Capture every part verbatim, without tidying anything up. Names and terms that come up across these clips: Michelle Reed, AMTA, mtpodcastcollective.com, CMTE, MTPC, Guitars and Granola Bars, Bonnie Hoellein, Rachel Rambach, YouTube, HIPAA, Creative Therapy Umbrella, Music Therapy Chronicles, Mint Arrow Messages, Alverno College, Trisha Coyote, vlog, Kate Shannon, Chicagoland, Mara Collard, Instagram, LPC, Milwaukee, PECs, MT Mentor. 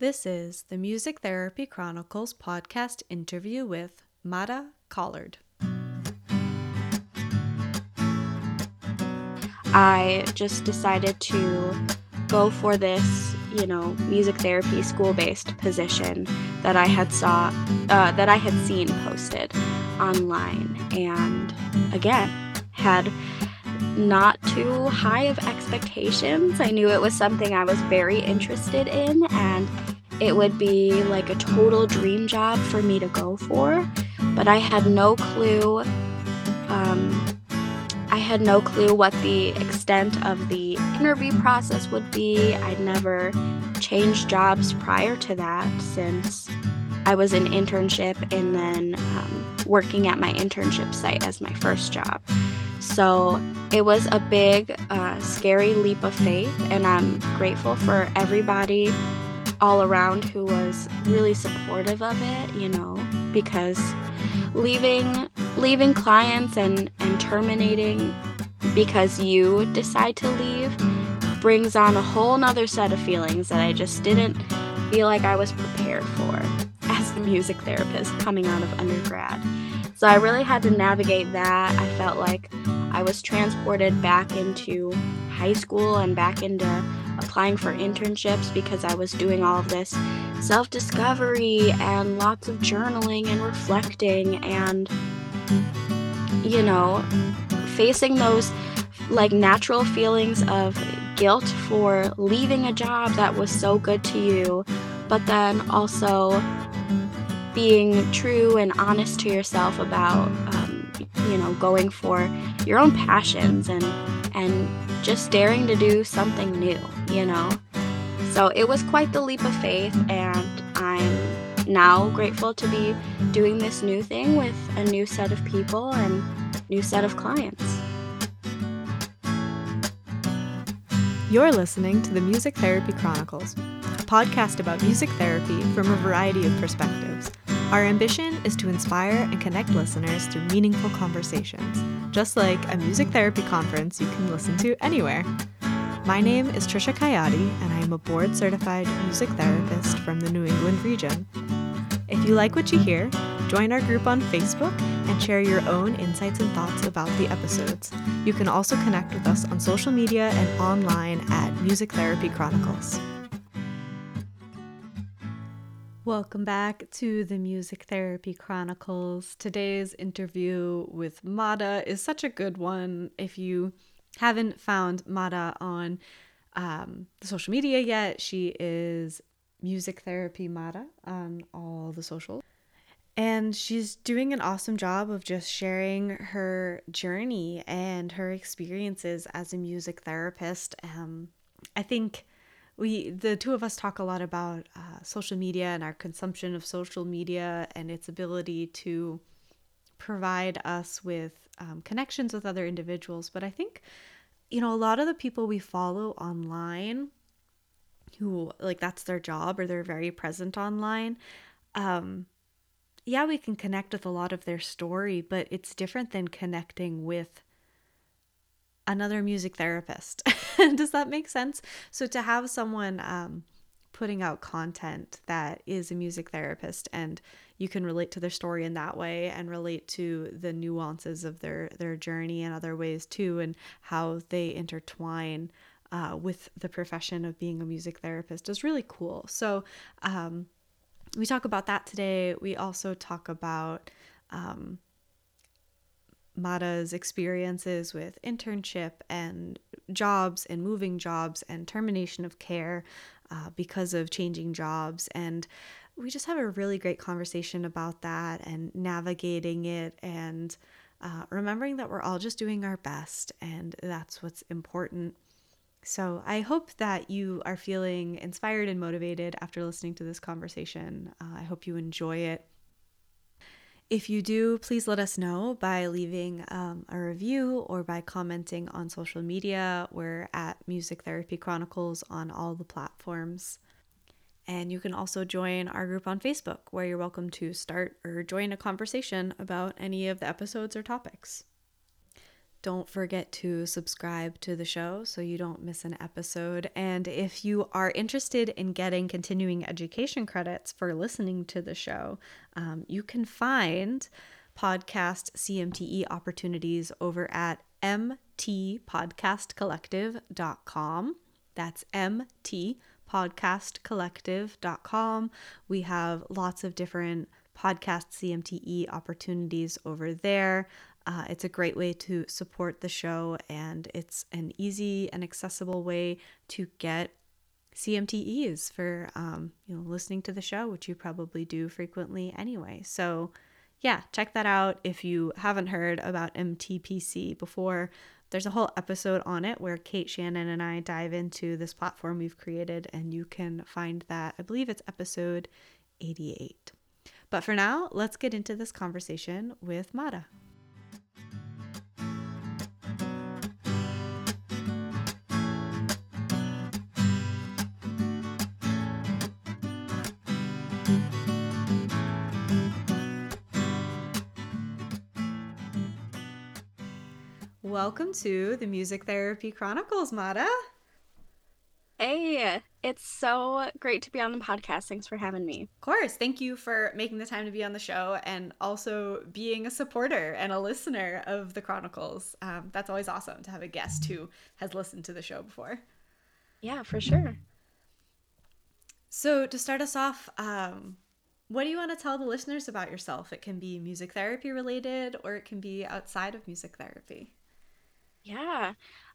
This is the Music Therapy Chronicles podcast interview with Mara Collard. I just decided to go for this, you know, music therapy school-based position that I had saw, uh, that I had seen posted online, and again, had not too high of expectations. I knew it was something I was very interested in, and it would be like a total dream job for me to go for, but I had no clue, um, I had no clue what the extent of the interview process would be. I'd never changed jobs prior to that, since I was in internship and then um, working at my internship site as my first job. So it was a big, uh, scary leap of faith, and I'm grateful for everybody all around who was really supportive of it, you know, because leaving leaving clients and, and terminating because you decide to leave brings on a whole nother set of feelings that I just didn't feel like I was prepared for as a music therapist coming out of undergrad. So I really had to navigate that. I felt like I was transported back into high school and back into applying for internships, because I was doing all of this self-discovery and lots of journaling and reflecting and, you know, facing those like natural feelings of guilt for leaving a job that was so good to you, but then also being true and honest to yourself about, um, you know, going for your own passions and, and just daring to do something new, you know. So it was quite the leap of faith, and I'm now grateful to be doing this new thing with a new set of people and new set of clients. You're listening to the Music Therapy Chronicles, a podcast about music therapy from a variety of perspectives. Our ambition is to inspire and connect listeners through meaningful conversations, just like a music therapy conference you can listen to anywhere. My name is Trisha Coyote, and I am a board-certified music therapist from the New England region. If you like what you hear, join our group on Facebook and share your own insights and thoughts about the episodes. You can also connect with us on social media and online at Music Therapy Chronicles. Welcome back to the Music Therapy Chronicles. Today's interview with Mara is such a good one. If you haven't found Mara on um, the social media yet, she is Music Therapy Mara on all the socials. And she's doing an awesome job of just sharing her journey and her experiences as a music therapist. Um, I think we, the two of us, talk a lot about uh, social media and our consumption of social media and its ability to provide us with um, connections with other individuals. But I think, you know, a lot of the people we follow online who, like, that's their job or they're very present online, um, yeah, we can connect with a lot of their story, but it's different than connecting with another music therapist. Does that make sense? So to have someone um, putting out content that is a music therapist, and you can relate to their story in that way and relate to the nuances of their, their journey in other ways too, and how they intertwine uh, with the profession of being a music therapist, is really cool. So um, we talk about that today. We also talk about um, Mara's experiences with internship and jobs and moving jobs and termination of care uh, because of changing jobs, and we just have a really great conversation about that and navigating it, and uh, remembering that we're all just doing our best, and that's what's important. So I hope that you are feeling inspired and motivated after listening to this conversation. Uh, I hope you enjoy it. If you do, please let us know by leaving um, a review or by commenting on social media. We're at Music Therapy Chronicles on all the platforms. And you can also join our group on Facebook, where you're welcome to start or join a conversation about any of the episodes or topics. Don't forget to subscribe to the show so you don't miss an episode. And if you are interested in getting continuing education credits for listening to the show, um, you can find podcast C M T E opportunities over at m t podcast collective dot com. That's m t podcast collective dot com. We have lots of different podcast C M T E opportunities over there. Uh, it's a great way to support the show, and it's an easy and accessible way to get C M T Es for um, you know, listening to the show, which you probably do frequently anyway. So yeah, check that out. If you haven't heard about M T P C before, there's a whole episode on it where Kate Shannon and I dive into this platform we've created, and you can find that. I believe it's episode eighty-eight. But for now, let's get into this conversation with Mara. Welcome to the Music Therapy Chronicles, Mara. Hey, it's so great to be on the podcast. Thanks for having me. Of course. Thank you for making the time to be on the show and also being a supporter and a listener of the Chronicles. Um, that's always awesome to have a guest who has listened to the show before. Yeah, for sure. So to start us off, um, what do you want to tell the listeners about yourself? It can be music therapy related, or it can be outside of music therapy. Yeah.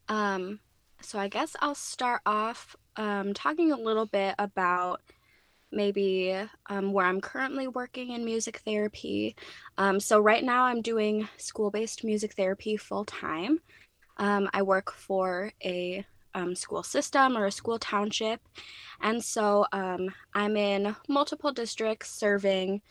Um, so I guess I'll start off um, talking a little bit about maybe um, where I'm currently working in music therapy. Um, so right now I'm doing school-based music therapy full-time. Um, I work for a um, school system or a school township. And so um, I'm in multiple districts serving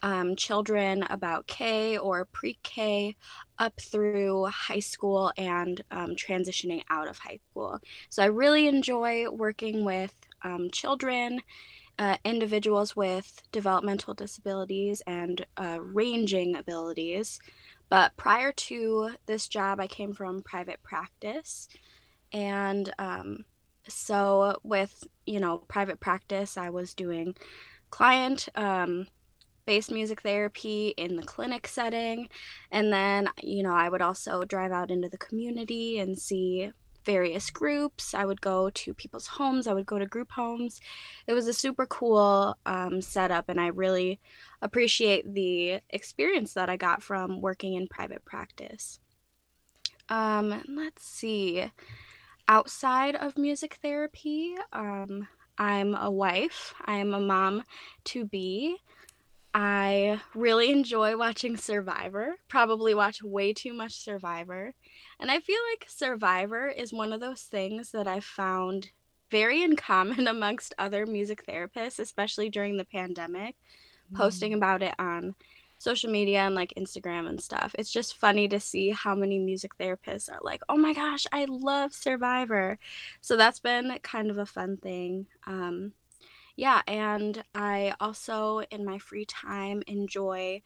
Um, children about K or pre-K up through high school and um, transitioning out of high school. So I really enjoy working with um, children, uh, individuals with developmental disabilities and uh, ranging abilities. But prior to this job, I came from private practice. And um, so with, you know, private practice, I was doing client um based music therapy in the clinic setting, and then, you know, I would also drive out into the community and see various groups. I would go to people's homes, I would go to group homes. It was a super cool um, setup, and I really appreciate the experience that I got from working in private practice. Um, let's see, outside of music therapy, um, I'm a wife, I'm a mom to be. I really enjoy watching Survivor, probably watch way too much Survivor. And I feel like Survivor is one of those things that I've found very in common amongst other music therapists, especially during the pandemic, mm. posting about it on social media and like Instagram and stuff. It's just funny to see how many music therapists are like, oh my gosh, I love Survivor. So that's been kind of a fun thing. Um, Yeah, and I also, in my free time, enjoy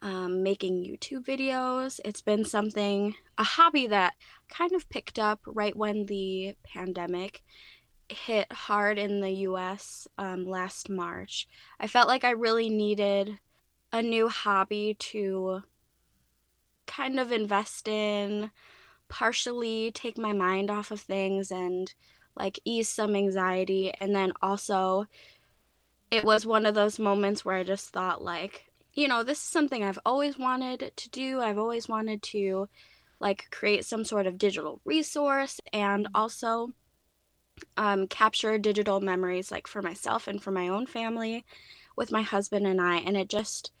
um, making YouTube videos. It's been something, a hobby that kind of picked up right when the pandemic hit hard in the U S um, last March. I felt like I really needed a new hobby to kind of invest in, partially take my mind off of things and like ease some anxiety. And then also it was one of those moments where I just thought like, you know, this is something I've always wanted to do. I've always wanted to like create some sort of digital resource and also um, capture digital memories like for myself and for my own family with my husband and I. And it just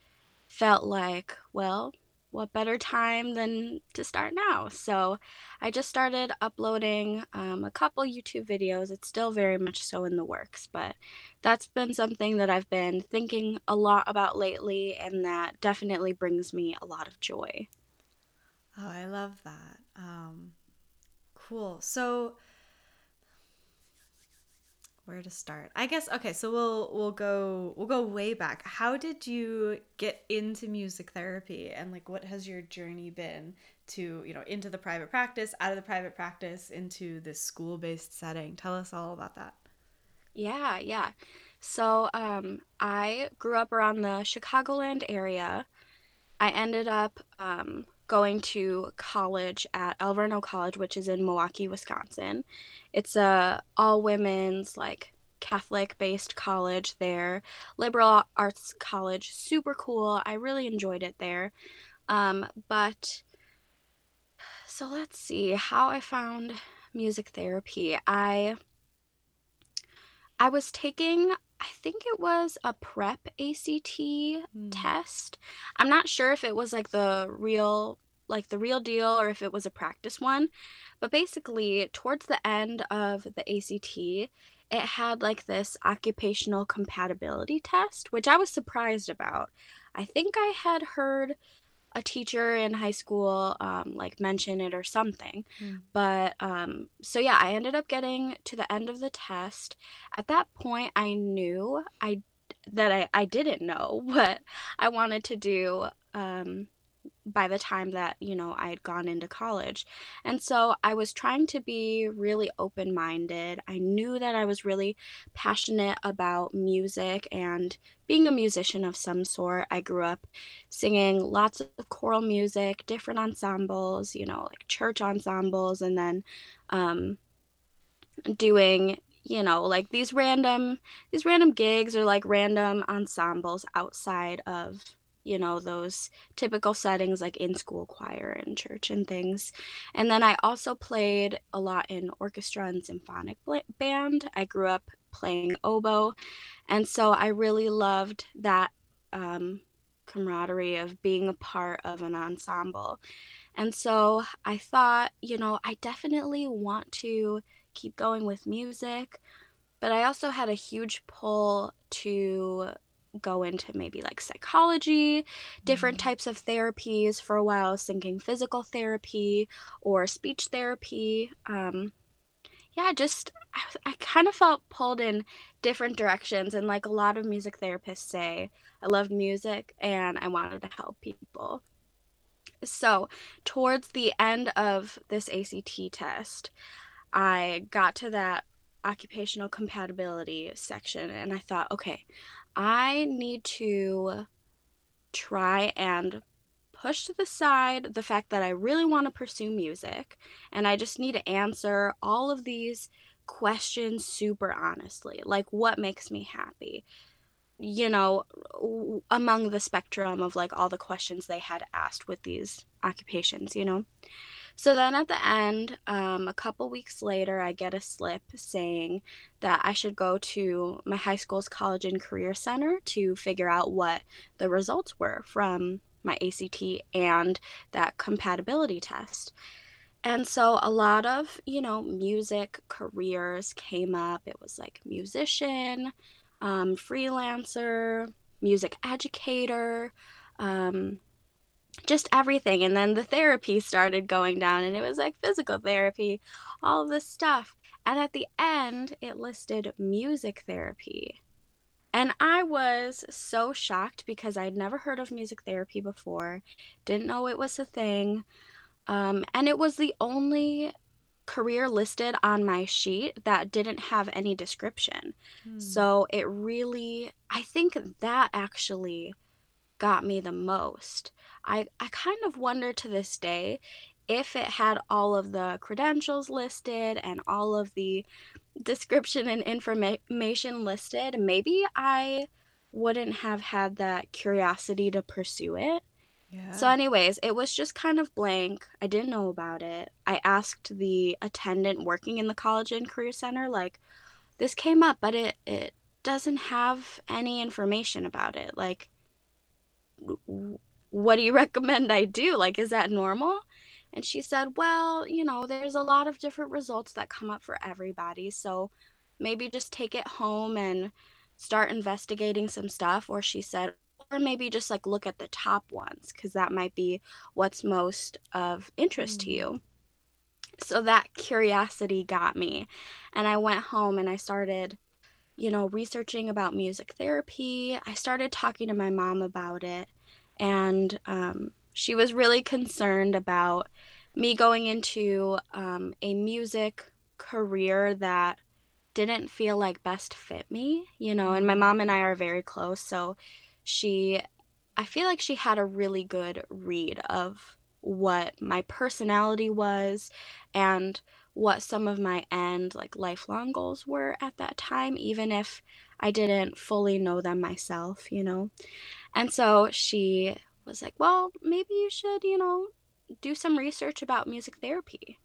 felt like, well, what better time than to start now? So I just started uploading um, a couple YouTube videos. It's still very much so in the works, but that's been something that I've been thinking a lot about lately, and that definitely brings me a lot of joy. Oh, I love that. Um, cool. So where to start? I guess okay, so we'll we'll go we'll go way back. How did you get into music therapy, and like what has your journey been to, you know, into the private practice, out of the private practice, into this school-based setting? Tell us all about that. Yeah, yeah. So um, I grew up around the Chicagoland area. I ended up um, going to college at Alverno College, which is in Milwaukee, Wisconsin. It's a all-women's, like, Catholic-based college there, liberal arts college, super cool. I really enjoyed it there. Um, but so let's see how I found music therapy. I I was taking, I think it was a prep A C T mm. test. I'm not sure if it was like the real, like the real deal or if it was a practice one, but basically towards the end of the A C T, it had like this occupational compatibility test, which I was surprised about. I think I had heard a teacher in high school um, like mention it or something. Mm. But um, so yeah, I ended up getting to the end of the test. At that point, I knew I that I, I didn't know what I wanted to do um, by the time that, you know, I had gone into college. And so I was trying to be really open-minded. I knew that I was really passionate about music and being a musician of some sort. I grew up singing lots of choral music, different ensembles, you know, like church ensembles, and then um, doing, you know, like these random, these random gigs or like random ensembles outside of, you know, those typical settings like in school choir and church and things. And then I also played a lot in orchestra and symphonic band. I grew up playing oboe. And so I really loved that um, camaraderie of being a part of an ensemble. And so I thought, you know, I definitely want to keep going with music, but I also had a huge pull to go into maybe like psychology, different mm-hmm. types of therapies. For a while I was thinking physical therapy or speech therapy. Um, yeah, just I, I kind of felt pulled in different directions. And like a lot of music therapists say, I love music and I wanted to help people. So towards the end of this A C T test, I got to that occupational compatibility section and I thought, okay, I need to try and push to the side the fact that I really want to pursue music, and I just need to answer all of these questions super honestly. Like, what makes me happy? You know, among the spectrum of like all the questions they had asked with these occupations, you know? So then at the end, um, a couple weeks later, I get a slip saying that I should go to my high school's College and Career Center to figure out what the results were from my A C T and that compatibility test. And so a lot of, you know, music careers came up. It was like musician, um, freelancer, music educator, um, just everything. And then the therapy started going down and it was like physical therapy, all of this stuff. And at the end, it listed music therapy. And I was so shocked because I'd never heard of music therapy before, didn't know it was a thing. Um, and it was the only career listed on my sheet that didn't have any description. Hmm. So it really, I think that actually got me the most. I, I kind of wonder to this day if it had all of the credentials listed and all of the description and information listed, maybe I wouldn't have had that curiosity to pursue it. Yeah. So anyways, it was just kind of blank. I didn't know about it. I asked the attendant working in the College and Career Center, like, this came up, but it, it doesn't have any information about it. Like, what do you recommend I do? Like, is that normal? And she said, well, you know, there's a lot of different results that come up for everybody. So maybe just take it home and start investigating some stuff. Or she said, or maybe just like look at the top ones, because that might be what's most of interest mm-hmm. to you. So that curiosity got me. And I went home and I started you know, researching about music therapy, I started talking to my mom about it. And um, she was really concerned about me going into um, a music career that didn't feel like best fit me, you know, and my mom and I are very close. So she, I feel like she had a really good read of what my personality was and what some of my end, like, lifelong goals were at that time, even if I didn't fully know them myself, you know. And so she was like, well, maybe you should, you know, do some research about music therapy.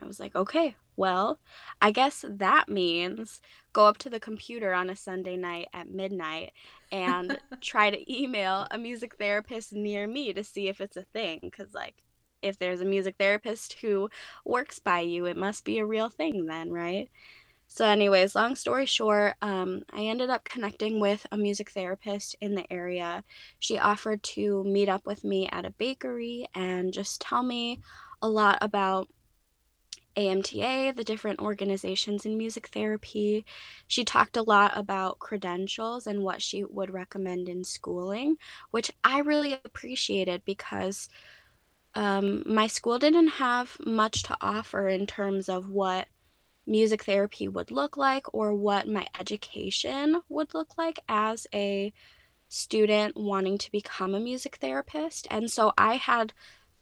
I was like, okay, well, I guess that means go up to the computer on a Sunday night at midnight and try to email a music therapist near me to see if it's a thing. Because, like, if there's a music therapist who works by you, it must be a real thing then, right? So anyways, long story short, um, I ended up connecting with a music therapist in the area. She offered to meet up with me at a bakery and just tell me a lot about A M T A, the different organizations in music therapy. She talked a lot about credentials and what she would recommend in schooling, which I really appreciated because um, my school didn't have much to offer in terms of what music therapy would look like or what my education would look like as a student wanting to become a music therapist. And so I had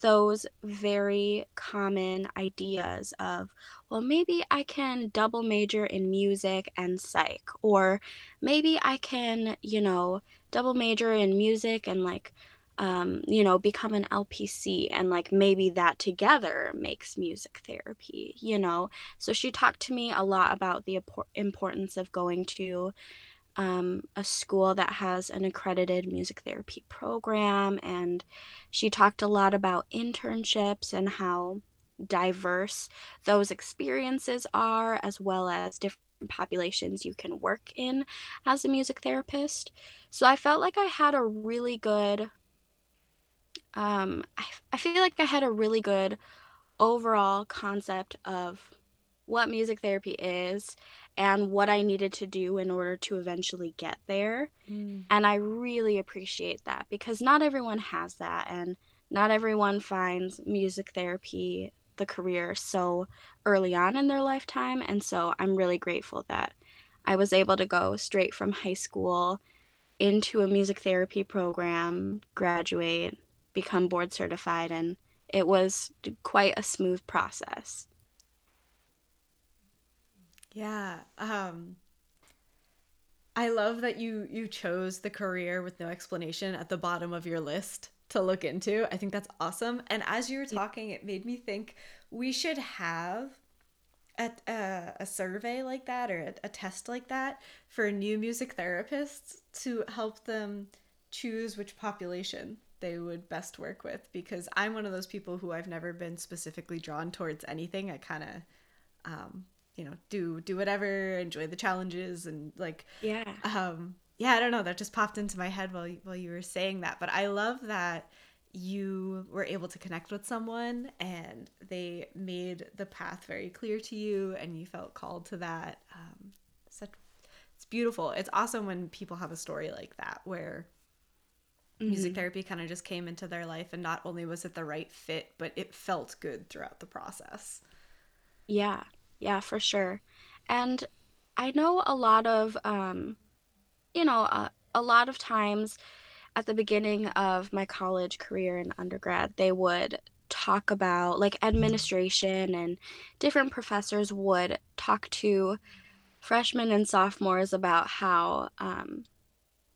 those very common ideas of, well, maybe I can double major in music and psych, or maybe I can, you know, double major in music and, like, um, you know, become an L P C, and, like, maybe that together makes music therapy, you know. So she talked to me a lot about the importance of going to um, a school that has an accredited music therapy program. And she talked a lot about internships and how diverse those experiences are, as well as different populations you can work in as a music therapist. So I felt like I had a really good Um, I, I feel like I had a really good overall concept of what music therapy is and what I needed to do in order to eventually get there. Mm. And I really appreciate that because not everyone has that, and not everyone finds music therapy the career so early on in their lifetime. And so I'm really grateful that I was able to go straight from high school into a music therapy program, graduate, become board certified, and it was quite a smooth process. Yeah. Um, I love that you, you chose the career with no explanation at the bottom of your list to look into. I think that's awesome. And as you were talking, it made me think we should have a, a, a survey like that, or a, a test like that for new music therapists to help them choose which population they would best work with, because I'm one of those people who I've never been specifically drawn towards anything. I kind of, um, you know, do do whatever, enjoy the challenges, and like, yeah, um, yeah, I don't know. That just popped into my head while while you were saying that. But I love that you were able to connect with someone and they made the path very clear to you, and you felt called to that. Um, such, it's beautiful. It's awesome when people have a story like that where music therapy kind of just came into their life, and not only was it the right fit, but it felt good throughout the process. Yeah, yeah, for sure. And I know a lot of, um, you know, a, a lot of times at the beginning of my college career in undergrad, they would talk about, like, administration, and different professors would talk to freshmen and sophomores about how um,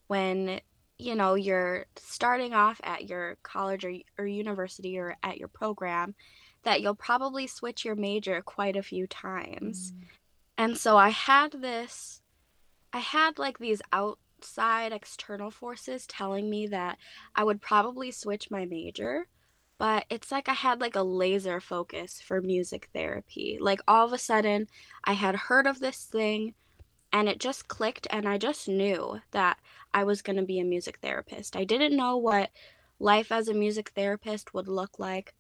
when you know, you're starting off at your college or, or university or at your program, that you'll probably switch your major quite a few times. Mm. And so I had this, I had like these outside external forces telling me that I would probably switch my major, but it's like I had like a laser focus for music therapy. Like all of a sudden I had heard of this thing, and it just clicked, and I just knew that I was going to be a music therapist. I didn't know what life as a music therapist would look like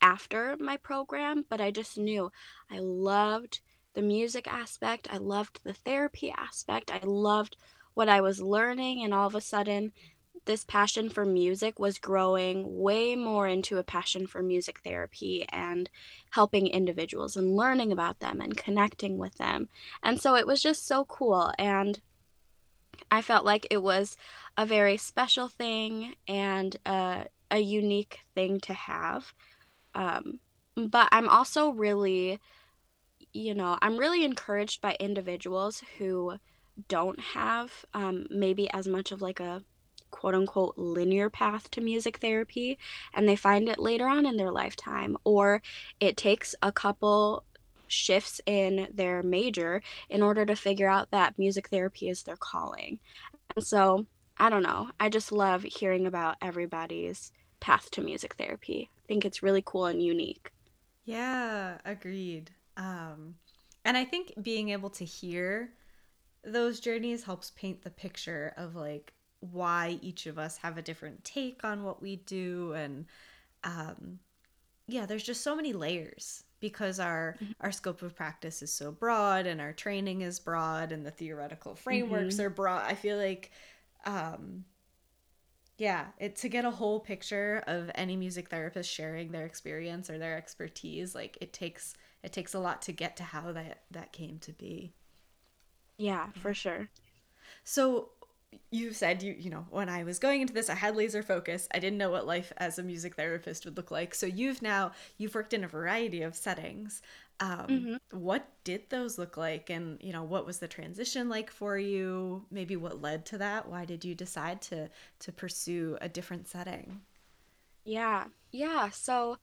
after my program, but I just knew I loved the music aspect. I loved the therapy aspect. I loved what I was learning. And all of a sudden, this passion for music was growing way more into a passion for music therapy and helping individuals and learning about them and connecting with them. And so it was just so cool. And I felt like it was a very special thing and a, a unique thing to have. Um, but I'm also really, you know, I'm really encouraged by individuals who don't have um, maybe as much of like a quote-unquote linear path to music therapy, and they find it later on in their lifetime, or it takes a couple shifts in their major in order to figure out that music therapy is their calling. And so I don't know, I just love hearing about everybody's path to music therapy. I think it's really cool and unique. Yeah, agreed. Um, and I think being able to hear those journeys helps paint the picture of like why each of us have a different take on what we do. And um, yeah, there's just so many layers because our, mm-hmm. our scope of practice is so broad and our training is broad and the theoretical frameworks mm-hmm. are broad. I feel like, um, yeah, it, to get a whole picture of any music therapist sharing their experience or their expertise, like it takes, it takes a lot to get to how that, that came to be. Yeah, for sure. So you said, you you know, when I was going into this, I had laser focus. I didn't know what life as a music therapist would look like. So you've now, you've worked in a variety of settings. Um, mm-hmm. What did those look like? And, you know, what was the transition like for you? Maybe what led to that? Why did you decide to to pursue a different setting? Yeah. Yeah. So,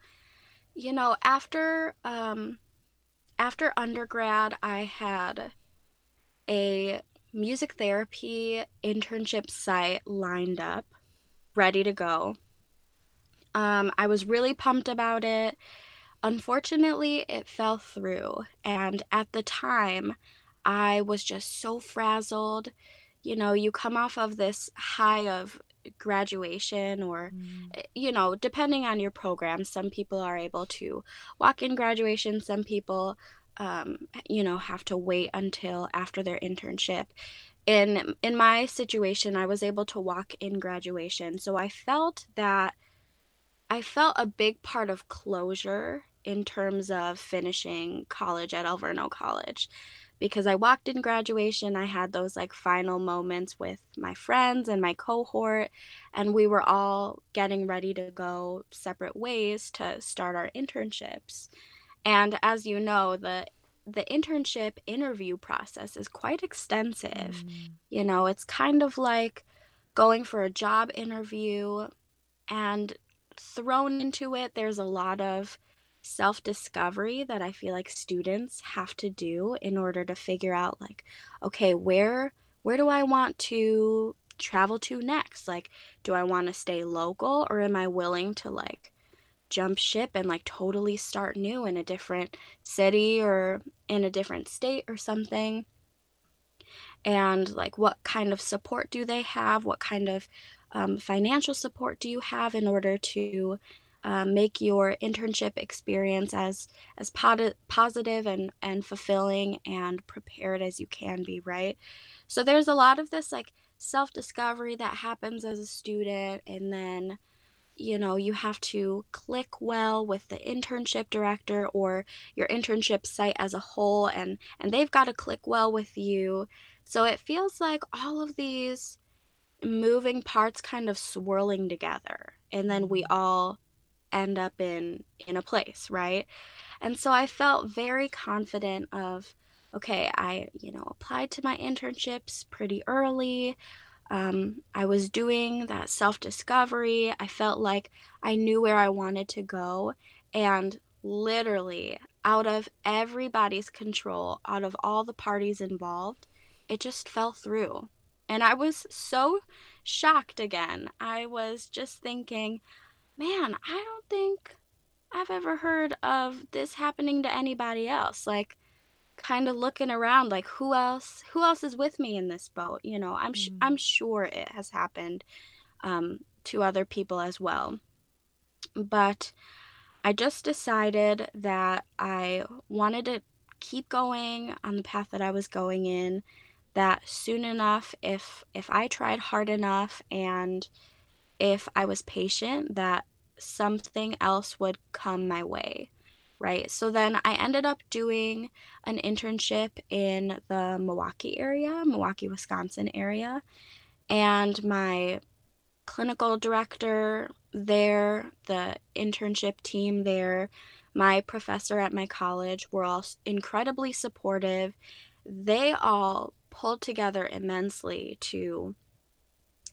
you know, after um, after undergrad, I had a music therapy internship site lined up, ready to go. Um, I was really pumped about it. Unfortunately, it fell through. And at the time, I was just so frazzled. You know, you come off of this high of graduation or, mm. you know, depending on your program, some people are able to walk in graduation, some people Um, you know, have to wait until after their internship. In in my situation, I was able to walk in graduation. So I felt that, I felt a big part of closure in terms of finishing college at Alverno College. Because I walked in graduation, I had those like final moments with my friends and my cohort, and we were all getting ready to go separate ways to start our internships. And as you know, the the internship interview process is quite extensive. Mm. You know, it's kind of like going for a job interview, and thrown into it, there's a lot of self-discovery that I feel like students have to do in order to figure out like, okay, where where do I want to travel to next? Like, do I want to stay local, or am I willing to like jump ship and like totally start new in a different city or in a different state or something? And like, what kind of support do they have? What kind of um, financial support do you have in order to uh, make your internship experience as as pod- positive and and fulfilling and prepared as you can be, right? So there's a lot of this like self-discovery that happens as a student, and then you know, you have to click well with the internship director or your internship site as a whole, and, and they've got to click well with you. So it feels like all of these moving parts kind of swirling together, and then we all end up in, in a place, right? And so I felt very confident of, okay, I, you know, applied to my internships pretty early. Um, I was doing that self-discovery. I felt like I knew where I wanted to go. And literally, out of everybody's control, out of all the parties involved, it just fell through. And I was so shocked again. I was just thinking, man, I don't think I've ever heard of this happening to anybody else. Like, kind of looking around like who else who else is with me in this boat, you know. I'm sh- mm. I'm sure it has happened um to other people as well, but I just decided that I wanted to keep going on the path that I was going in, that soon enough, if if I tried hard enough and if I was patient, that something else would come my way, right? So then I ended up doing an internship in the Milwaukee area, Milwaukee, Wisconsin area, and my clinical director there, the internship team there, my professor at my college were all incredibly supportive. They all pulled together immensely to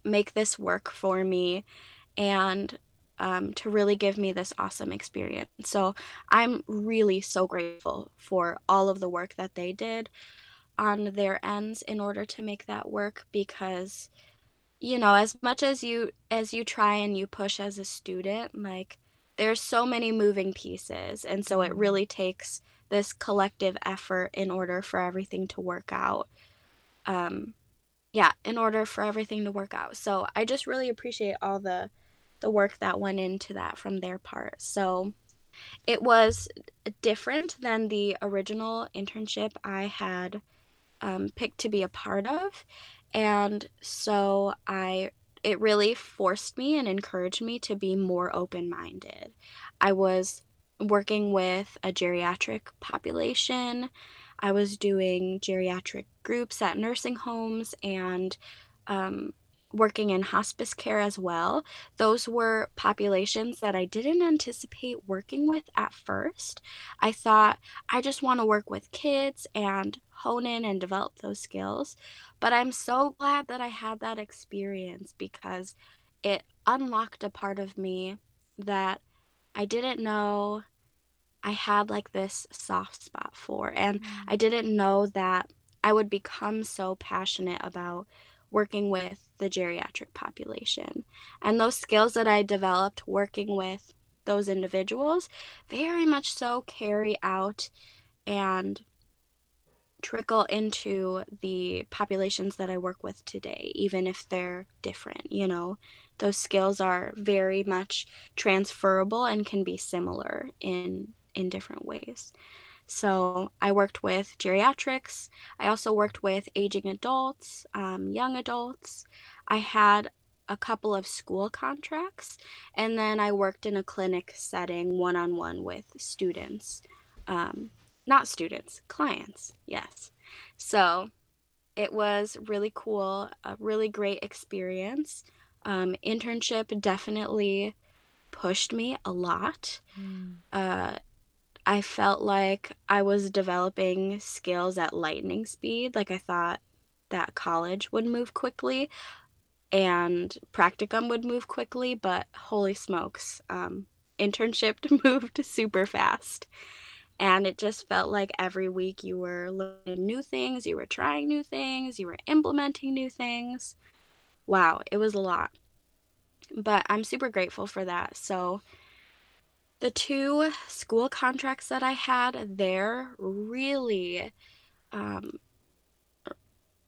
make this work for me and um, to really give me this awesome experience. So I'm really so grateful for all of the work that they did on their ends in order to make that work, because, you know, as much as you as you try and you push as a student, like, there's so many moving pieces, and so it really takes this collective effort in order for everything to work out. Um, yeah, in order for everything to work out. So I just really appreciate all the the work that went into that from their part. So it was different than the original internship I had um, picked to be a part of, and so I it really forced me and encouraged me to be more open-minded. I was working with a geriatric population. I was doing geriatric groups at nursing homes and um, working in hospice care as well. Those were populations that I didn't anticipate working with at first. I thought, I just want to work with kids and hone in and develop those skills. But I'm so glad that I had that experience, because it unlocked a part of me that I didn't know I had, like, this soft spot for. And mm-hmm. I didn't know that I would become so passionate about working with the geriatric population. And those skills that I developed working with those individuals very much so carry out and trickle into the populations that I work with today, even if they're different, you know. Those skills are very much transferable and can be similar in in different ways. So I worked with geriatrics. I also worked with aging adults, um, young adults. I had a couple of school contracts, and then I worked in a clinic setting one-on-one with students. Um, not students, clients, yes. So it was really cool, a really great experience. Um, internship definitely pushed me a lot. Mm. Uh, I felt like I was developing skills at lightning speed. Like, I thought that college would move quickly and practicum would move quickly, but holy smokes, um, internship moved super fast. And it just felt like every week you were learning new things, you were trying new things, you were implementing new things. Wow, it was a lot. But I'm super grateful for that. So the two school contracts that I had there really, um,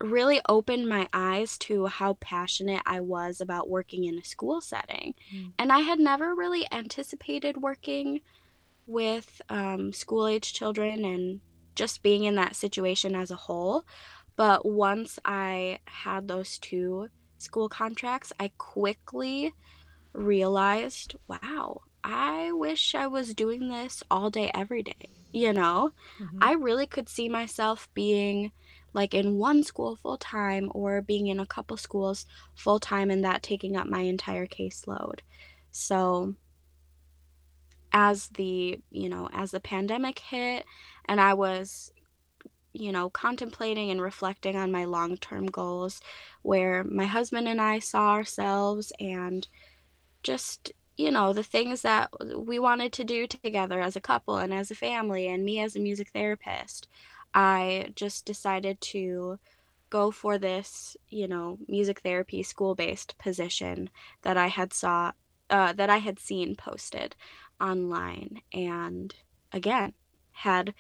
really opened my eyes to how passionate I was about working in a school setting. Mm. And I had never really anticipated working with um, school-age children and just being in that situation as a whole. But once I had those two school contracts, I quickly realized, wow, I wish I was doing this all day, every day, you know? Mm-hmm. I really could see myself being, like, in one school full-time or being in a couple schools full-time and that taking up my entire caseload. So as the, you know, as the pandemic hit and I was, you know, contemplating and reflecting on my long-term goals where my husband and I saw ourselves and just, you know, the things that we wanted to do together as a couple and as a family and me as a music therapist, I just decided to go for this, you know, music therapy school-based position that I had saw, uh, that I had seen posted online. And again, had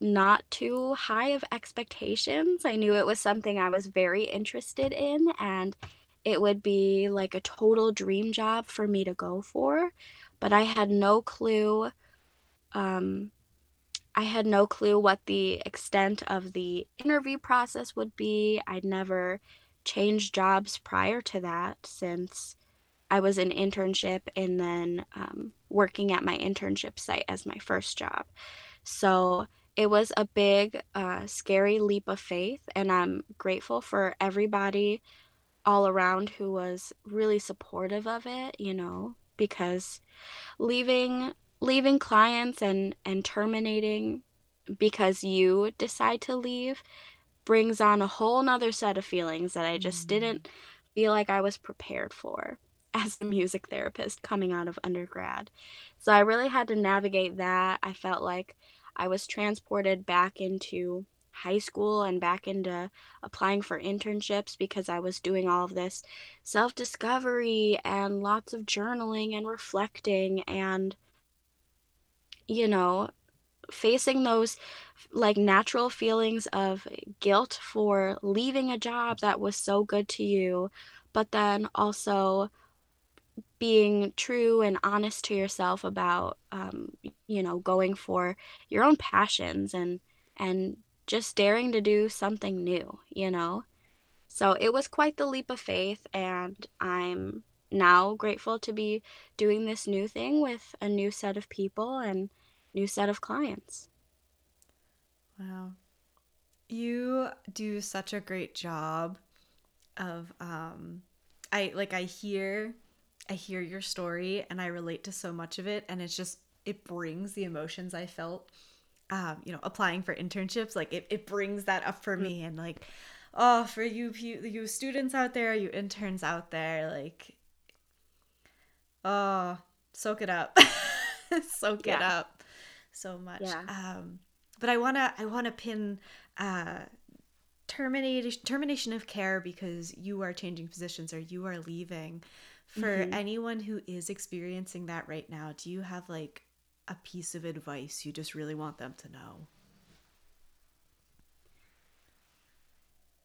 not too high of expectations. I knew it was something I was very interested in, and it would be like a total dream job for me to go for, but I had no clue um, I had no clue what the extent of the interview process would be. I'd never changed jobs prior to that since I was in internship and then um, working at my internship site as my first job. So it was a big, uh, scary leap of faith, and I'm grateful for everybody all around who was really supportive of it, you know, because leaving leaving clients and, and terminating because you decide to leave brings on a whole nother set of feelings that I just didn't feel like I was prepared for as a music therapist coming out of undergrad. So I really had to navigate that. I felt like I was transported back into high school and back into applying for internships because I was doing all of this self-discovery and lots of journaling and reflecting and, you know, facing those like natural feelings of guilt for leaving a job that was so good to you, but then also being true and honest to yourself about, um, you know, going for your own passions and, and just daring to do something new, you know? So it was quite the leap of faith, and I'm now grateful to be doing this new thing with a new set of people and new set of clients. Wow. You do such a great job of, um, I like, I hear, I hear your story and I relate to so much of it, and it's just, it brings the emotions I felt Um, you know, applying for internships, like it, it brings that up for me. And like, oh, for you, you students out there, you interns out there, like, oh, soak it up, soak yeah. it up so much. Yeah. Um, but I want to, I want to pin uh, termination, termination of care, because you are changing positions or you are leaving. For mm-hmm. anyone who is experiencing that right now, do you have like a piece of advice you just really want them to know?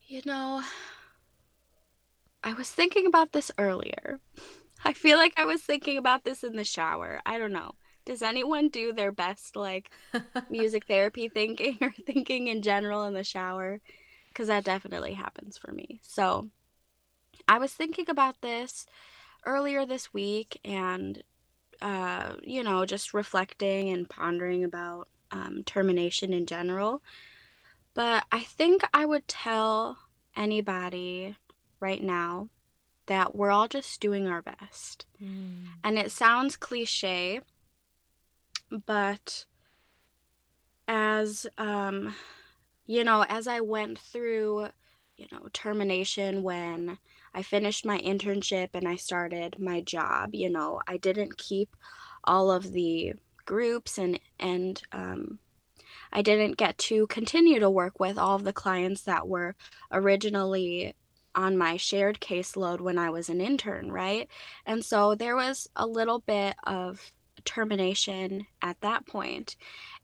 You know, I was thinking about this earlier. I feel like I was thinking about this in the shower. I don't know. Does anyone do their best, like, music therapy thinking or thinking in general in the shower? Because that definitely happens for me. So I was thinking about this earlier this week, and Uh, you know, just reflecting and pondering about um, termination in general. But I think I would tell anybody right now that we're all just doing our best. Mm. And it sounds cliche, but as, um, you know, as I went through, you know, termination when I finished my internship and I started my job. You know, I didn't keep all of the groups and, and um, I didn't get to continue to work with all of the clients that were originally on my shared caseload when I was an intern, right? And so there was a little bit of termination at that point.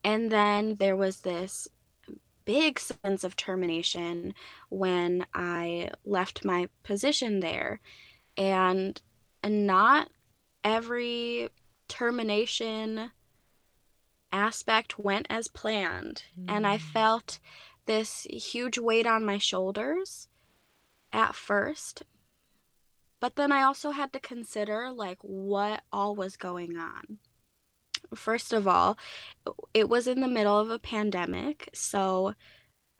And then there was this big sense of termination when I left my position there. And not every termination aspect went as planned. Mm. And I felt this huge weight on my shoulders at first. But then I also had to consider, like, what all was going on. First of all, it was in the middle of a pandemic, so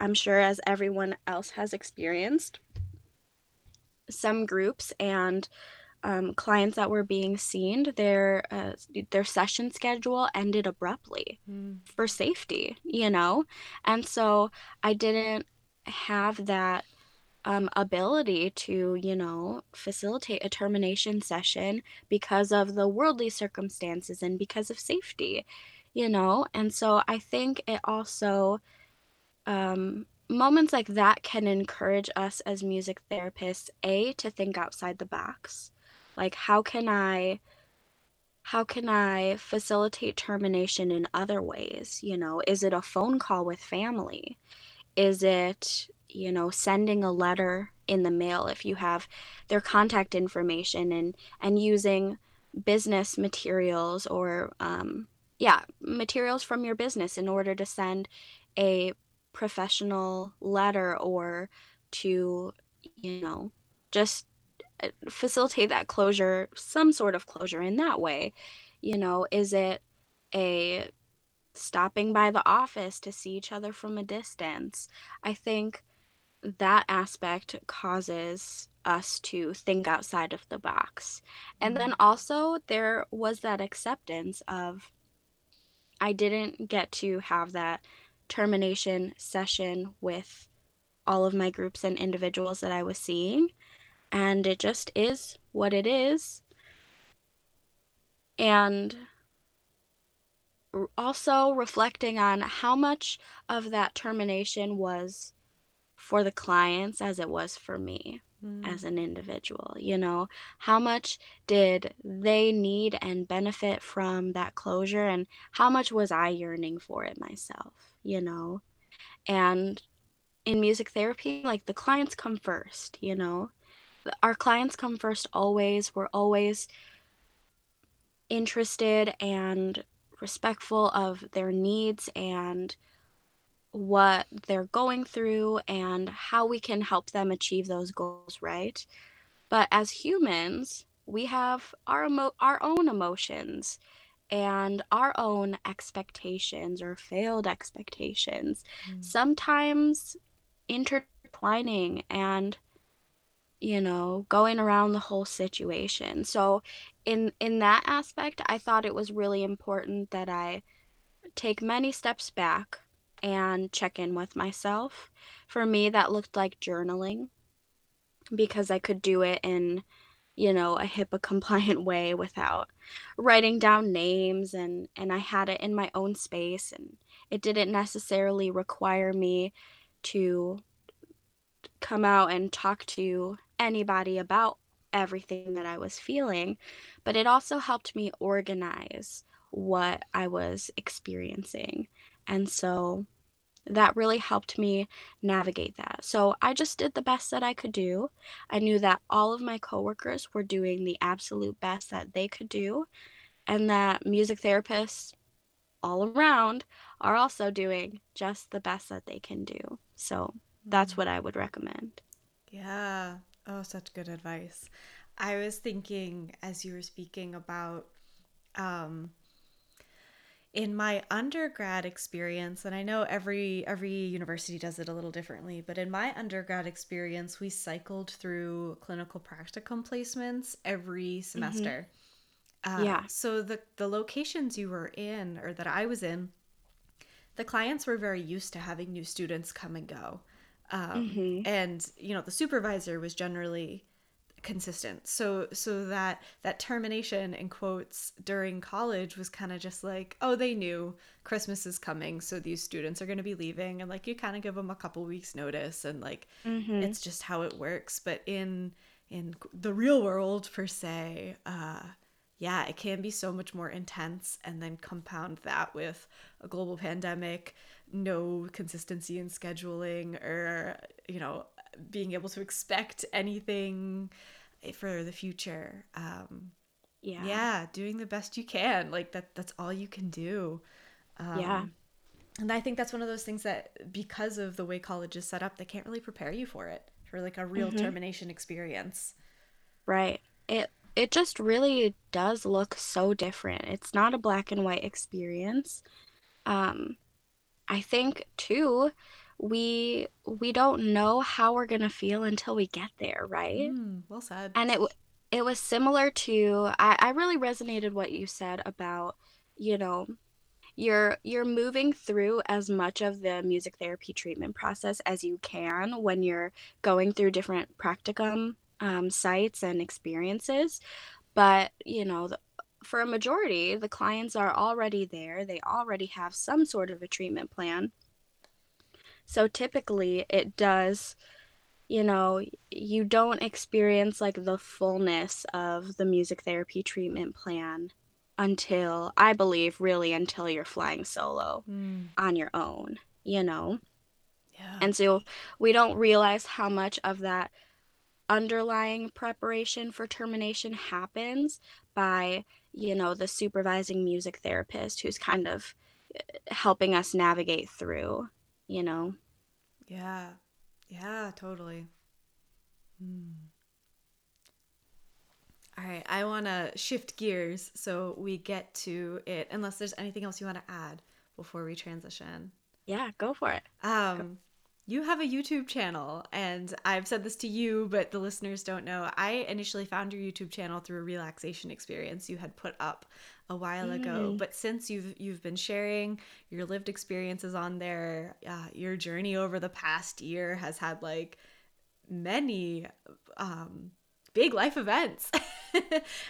I'm sure, as everyone else has experienced, some groups and um, clients that were being seen, their uh, their session schedule ended abruptly mm. for safety, you know? And so I didn't have that Um, ability to, you know, facilitate a termination session because of the worldly circumstances and because of safety, you know? And so I think it also, um, moments like that can encourage us as music therapists, A, to think outside the box. Like, how can I, how can I facilitate termination in other ways? You know, is it a phone call with family? Is it, you know, sending a letter in the mail if you have their contact information, and, and using business materials or, um, yeah, materials from your business in order to send a professional letter or to, you know, just facilitate that closure, some sort of closure in that way. You know, is it a stopping by the office to see each other from a distance? I think that aspect causes us to think outside of the box. And then also there was that acceptance of, I didn't get to have that termination session with all of my groups and individuals that I was seeing, and it just is what it is. And also reflecting on how much of that termination was for the clients as it was for me mm. as an individual. You know, how much did they need and benefit from that closure, and how much was I yearning for it myself, you know? And in music therapy, like, the clients come first, you know? Our clients come first always. We're always interested and respectful of their needs and what they're going through and how we can help them achieve those goals, right? But as humans, we have our emo- our own emotions and our own expectations or failed expectations, mm. sometimes intertwining and, you know, going around the whole situation. So in in that aspect, I thought it was really important that I take many steps back and check in with myself. For me, that looked like journaling, because I could do it in, you know, a HIPAA compliant way without writing down names, and, and I had it in my own space, and it didn't necessarily require me to come out and talk to anybody about everything that I was feeling, but it also helped me organize what I was experiencing. And so that really helped me navigate that. So I just did the best that I could do. I knew that all of my coworkers were doing the absolute best that they could do, and that music therapists all around are also doing just the best that they can do. So that's what I would recommend. Yeah. Oh, such good advice. I was thinking as you were speaking about, um, in my undergrad experience, and I know every every university does it a little differently, but in my undergrad experience, we cycled through clinical practicum placements every semester. Mm-hmm. Uh, yeah. So the, the locations you were in, or that I was in, the clients were very used to having new students come and go. Um, mm-hmm. And, you know, the supervisor was generally consistent. So so that that termination in quotes during college was kind of just like, oh, they knew Christmas is coming, so these students are going to be leaving. And, like, you kind of give them a couple weeks notice, and, like, mm-hmm. it's just how it works. But in in the real world, per se, uh, yeah, it can be so much more intense. And then compound that with a global pandemic, no consistency in scheduling, or, you know, being able to expect anything for the future. Um, yeah. Yeah. Doing the best you can. Like, that, that's all you can do. Um, yeah. And I think that's one of those things that, because of the way college is set up, they can't really prepare you for it, for, like, a real mm-hmm. termination experience. Right. It, it just really does look so different. It's not a black and white experience. Um, I think too, we we don't know how we're gonna feel until we get there, right? Mm, well said. And it it was similar to, I, I really resonated what you said about, you know, you're you're moving through as much of the music therapy treatment process as you can when you're going through different practicum um, sites and experiences, but, you know, the, for a majority, the clients are already there. They already have some sort of a treatment plan. So typically it does, you know, you don't experience, like, the fullness of the music therapy treatment plan until, I believe, really until you're flying solo mm. on your own, you know? Yeah. And so we don't realize how much of that underlying preparation for termination happens by, you know, the supervising music therapist who's kind of helping us navigate through, you know? Yeah. Yeah, totally. Hmm. All right. I want to shift gears so we get to it, unless there's anything else you want to add before we transition. Yeah, go for it. Um, go. You have a YouTube channel, and I've said this to you, but the listeners don't know. I initially found your YouTube channel through a relaxation experience you had put up a while mm. ago, but since you've you've been sharing your lived experiences on there, uh, your journey over the past year has had like many um, big life events,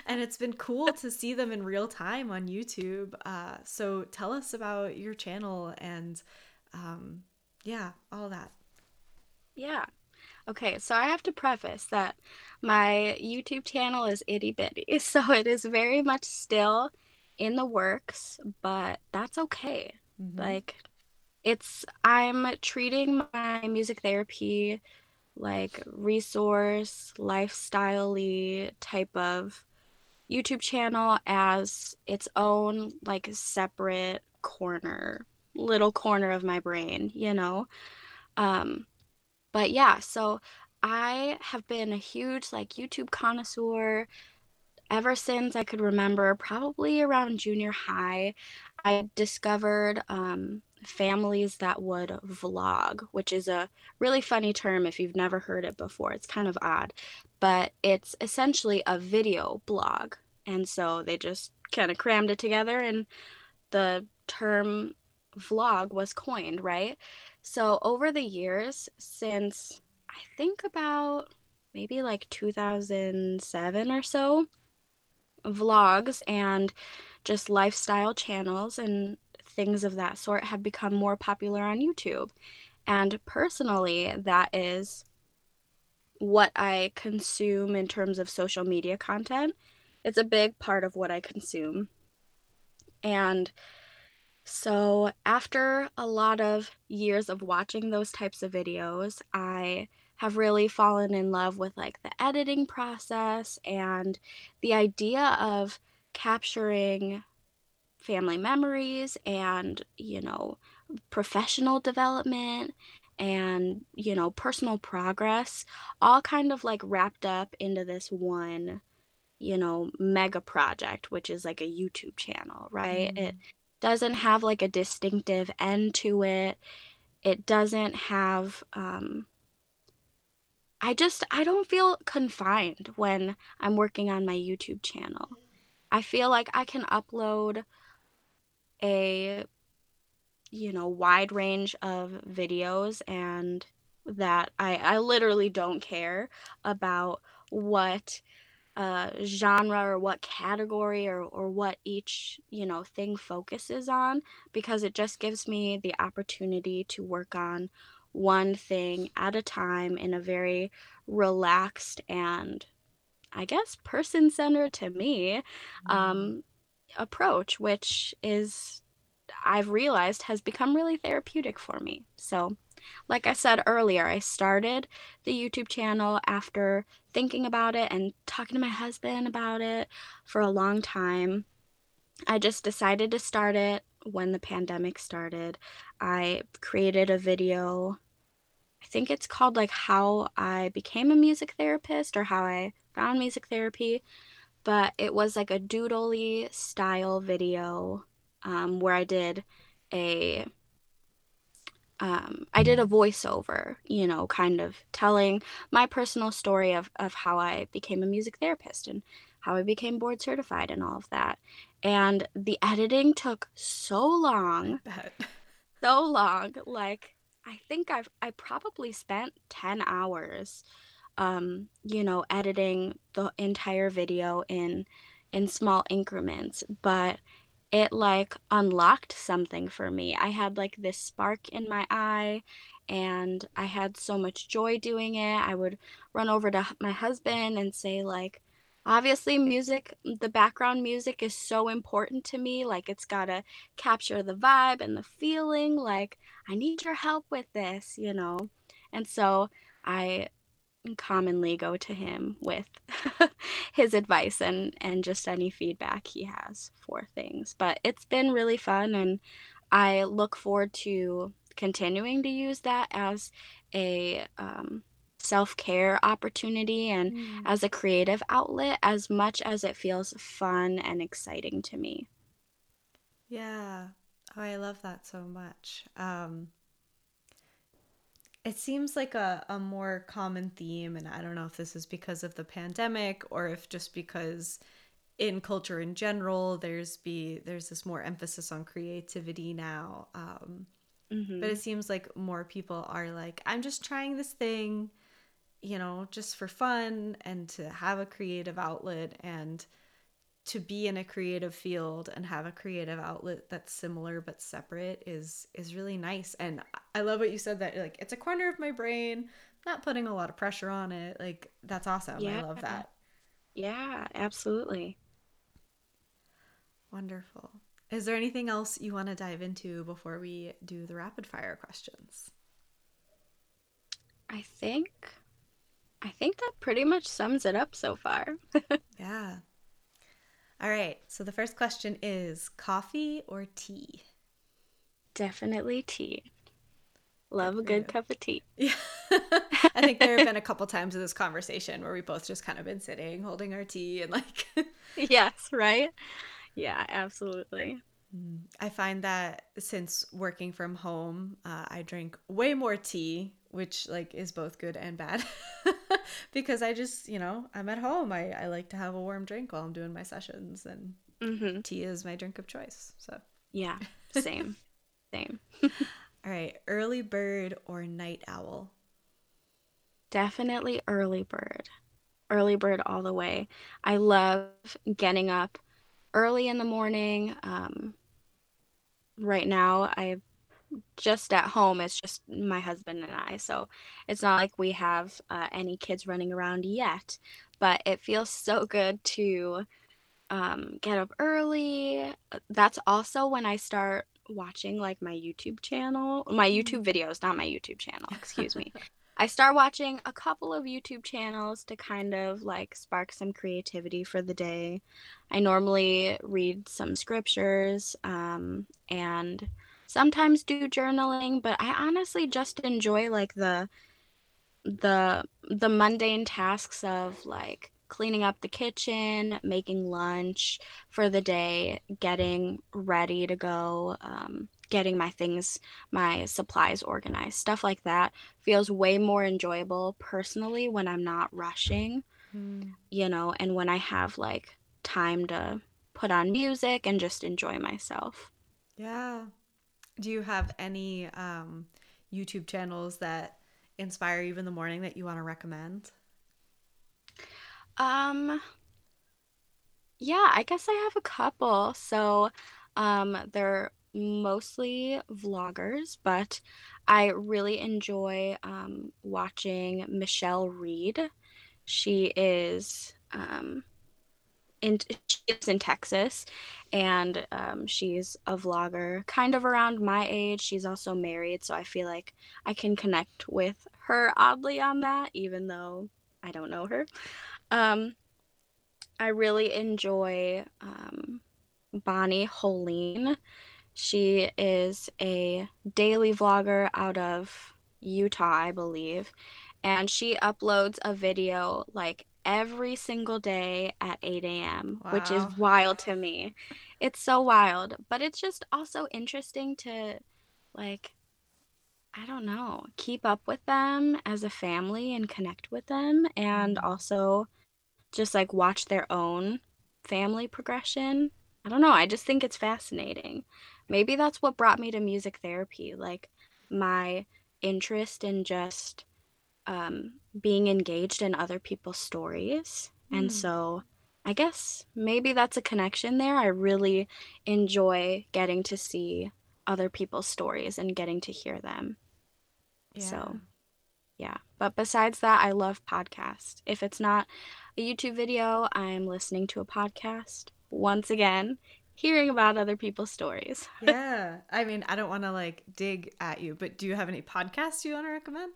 and it's been cool to see them in real time on YouTube. Uh, so tell us about your channel and um, yeah, all that. Yeah. Okay, so I have to preface that my YouTube channel is itty bitty, so it is very much still in the works, but that's okay. Mm-hmm. Like, it's, I'm treating my music therapy like resource, lifestyle-y type of YouTube channel as its own, like, separate corner, little corner of my brain, you know? Um, but yeah, so I have been a huge, like, YouTube connoisseur ever since I could remember, probably around junior high. I discovered, um, families that would vlog, which is a really funny term if you've never heard it before. It's kind of odd, but it's essentially a video blog. And so they just kind of crammed it together, and the term vlog was coined, right? So over the years, since I think about maybe like two thousand seven or so, vlogs and just lifestyle channels and things of that sort have become more popular on YouTube. And personally, that is what I consume in terms of social media content. It's a big part of what I consume. And so after a lot of years of watching those types of videos, I have really fallen in love with like the editing process and the idea of capturing family memories and, you know, professional development and, you know, personal progress, all kind of like wrapped up into this one, you know, mega project, which is like a YouTube channel, right? Mm-hmm. It doesn't have like a distinctive end to it. It doesn't have, um, I just, I don't feel confined when I'm working on my YouTube channel. I feel like I can upload a, you know, wide range of videos, and that I, I literally don't care about what uh, genre or what category or, or what each, you know, thing focuses on, because it just gives me the opportunity to work on one thing at a time in a very relaxed and, I guess, person-centered to me um, mm. approach, which is, I've realized, has become really therapeutic for me. So, like I said earlier, I started the YouTube channel after thinking about it and talking to my husband about it for a long time. I just decided to start it when the pandemic started. I created a video, I think it's called like How I Became a Music Therapist or How I Found Music Therapy, but it was like a doodly style video um, where I did a um, I did a voiceover, you know, kind of telling my personal story of, of how I became a music therapist and how I became board certified and all of that. And the editing took so long, so long. Like, I think I've I probably spent ten hours Um, you know, editing the entire video in in small increments, but it like unlocked something for me. I had like this spark in my eye, and I had so much joy doing it. I would run over to my husband and say like, obviously music, the background music is so important to me. Like, it's gotta capture the vibe and the feeling. Like, I need your help with this, you know? And so I commonly go to him with his advice and, and just any feedback he has for things. But it's been really fun, and I look forward to continuing to use that as a um, self-care opportunity and mm. as a creative outlet, as much as it feels fun and exciting to me. Yeah. Oh, I love that so much. Um, it seems like a, a more common theme, and I don't know if this is because of the pandemic or if just because in culture in general, there's be there's this more emphasis on creativity now. Um, mm-hmm. But it seems like more people are like, I'm just trying this thing, you know, just for fun and to have a creative outlet and to be in a creative field and have a creative outlet that's similar but separate is is really nice. And I love what you said, that like it's a corner of my brain, not putting a lot of pressure on it. Like, that's awesome. Yeah. I love that. Yeah, absolutely. Wonderful. Is there anything else you want to dive into before we do the rapid fire questions? I think I think that pretty much sums it up so far. Yeah. All right, so the first question is, coffee or tea? Definitely tea. Love a good cup of tea. Yeah. I think there have been a couple times in this conversation where we both just kind of been sitting, holding our tea and like... Yes, right? Yeah, absolutely. I find that since working from home, uh, I drink way more tea, which like is both good and bad because I just, you know, I'm at home. I, I like to have a warm drink while I'm doing my sessions, and mm-hmm. tea is my drink of choice. So yeah, same, same. All right. Early bird or night owl? Definitely early bird, early bird all the way. I love getting up early in the morning. Um, right now I've just at home, it's just my husband and I, so it's not like we have uh, any kids running around yet, but it feels so good to um get up early. That's also when I start watching like my YouTube channel my YouTube videos not my YouTube channel excuse me I start watching a couple of YouTube channels to kind of like spark some creativity for the day. I normally read some scriptures um and sometimes do journaling, but I honestly just enjoy like the the the mundane tasks of like cleaning up the kitchen, making lunch for the day, getting ready to go, um, getting my things, my supplies organized, stuff like that feels way more enjoyable personally when I'm not rushing, mm. you know, and when I have like time to put on music and just enjoy myself. Yeah. Do you have any um, YouTube channels that inspire you in the morning that you want to recommend? Um, yeah, I guess I have a couple. So um, they're mostly vloggers, but I really enjoy um, watching Michelle Reed. She is... Um, In, she lives in Texas, and um, she's a vlogger kind of around my age. She's also married, so I feel like I can connect with her oddly on that, even though I don't know her. Um, I really enjoy um, Bonnie Hoellein. She is a daily vlogger out of Utah, I believe, and she uploads a video like every single day at eight a.m. Wow. Which is wild to me. It's so wild, but it's just also interesting to like, I don't know, keep up with them as a family and connect with them, and also just like watch their own family progression. I don't know, I just think it's fascinating. Maybe that's what brought me to music therapy, like my interest in just um being engaged in other people's stories. Mm. And so I guess maybe that's a connection there. I really enjoy getting to see other people's stories and getting to hear them. Yeah. So yeah, but besides that, I love podcasts. If it's not a YouTube video, I'm listening to a podcast. Once again, hearing about other people's stories. Yeah. I mean, I don't want to like dig at you, but do you have any podcasts you want to recommend?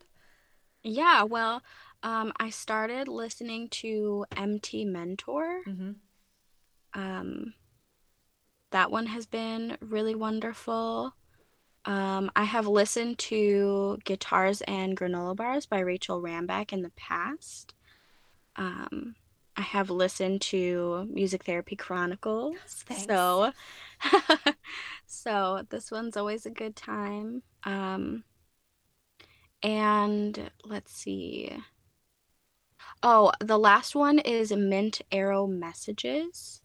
Yeah, well, Um, I started listening to M T Mentor. Mm-hmm. Um, that one has been really wonderful. Um, I have listened to Guitars and Granola Bars by Rachel Rambach in the past. Um, I have listened to Music Therapy Chronicles. Thanks. So, so this one's always a good time. Um, and let's see. Oh, the last one is Mint Arrow Messages.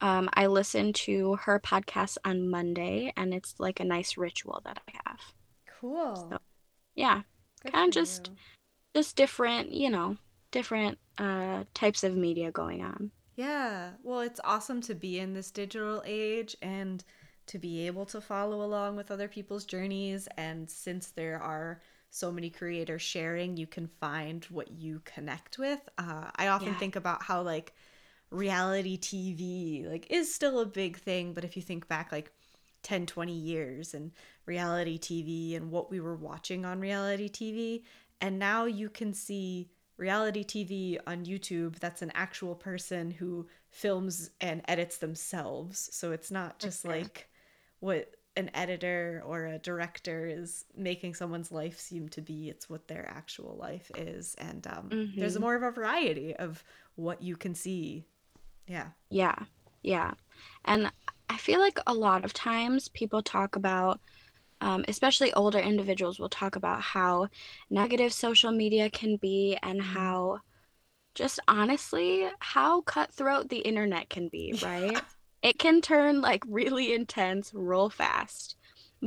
Um, I listen to her podcast on Monday, and it's like a nice ritual that I have. Cool. So, yeah. Kind of just, you. just different, you know, different uh, types of media going on. Yeah. Well, it's awesome to be in this digital age and to be able to follow along with other people's journeys. And since there are so many creators sharing, you can find what you connect with. Uh, I often yeah. think about how like reality T V like is still a big thing, but if you think back like ten, twenty years and reality T V and what we were watching on reality T V, and now you can see reality T V on YouTube that's an actual person who films and edits themselves. So it's not just okay. like what an editor or a director is making someone's life seem to be, it's what their actual life is. And um, mm-hmm. there's more of a variety of what you can see. Yeah. Yeah. Yeah. And I feel like a lot of times people talk about, um, especially older individuals will talk about how negative social media can be and mm-hmm. how just honestly, how cutthroat the internet can be, right? It can turn like really intense real fast,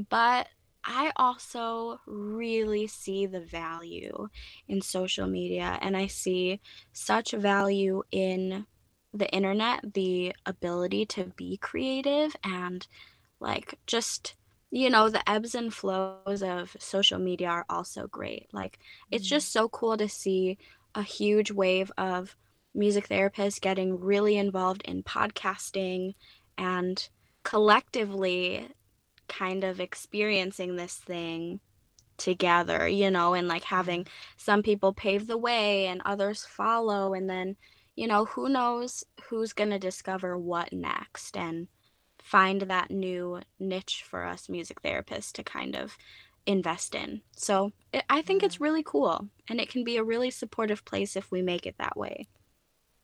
but I also really see the value in social media, and I see such value in the internet, the ability to be creative and like just, you know, the ebbs and flows of social media are also great. Like mm-hmm. it's just so cool to see a huge wave of music therapists getting really involved in podcasting and collectively kind of experiencing this thing together, you know, and like having some people pave the way and others follow. And then, you know, who knows who's going to discover what next and find that new niche for us music therapists to kind of invest in. So it, I think yeah. it's really cool, and it can be a really supportive place if we make it that way.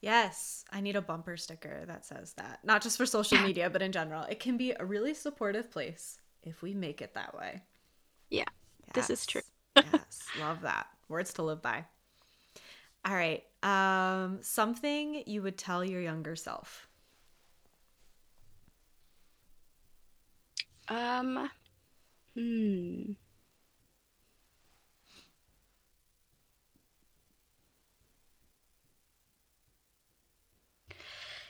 Yes, I need a bumper sticker that says that. Not just for social media, but in general. It can be a really supportive place if we make it that way. Yeah, yes. This is true. Yes, love that. Words to live by. All right. Um, something you would tell your younger self. Um, hmm.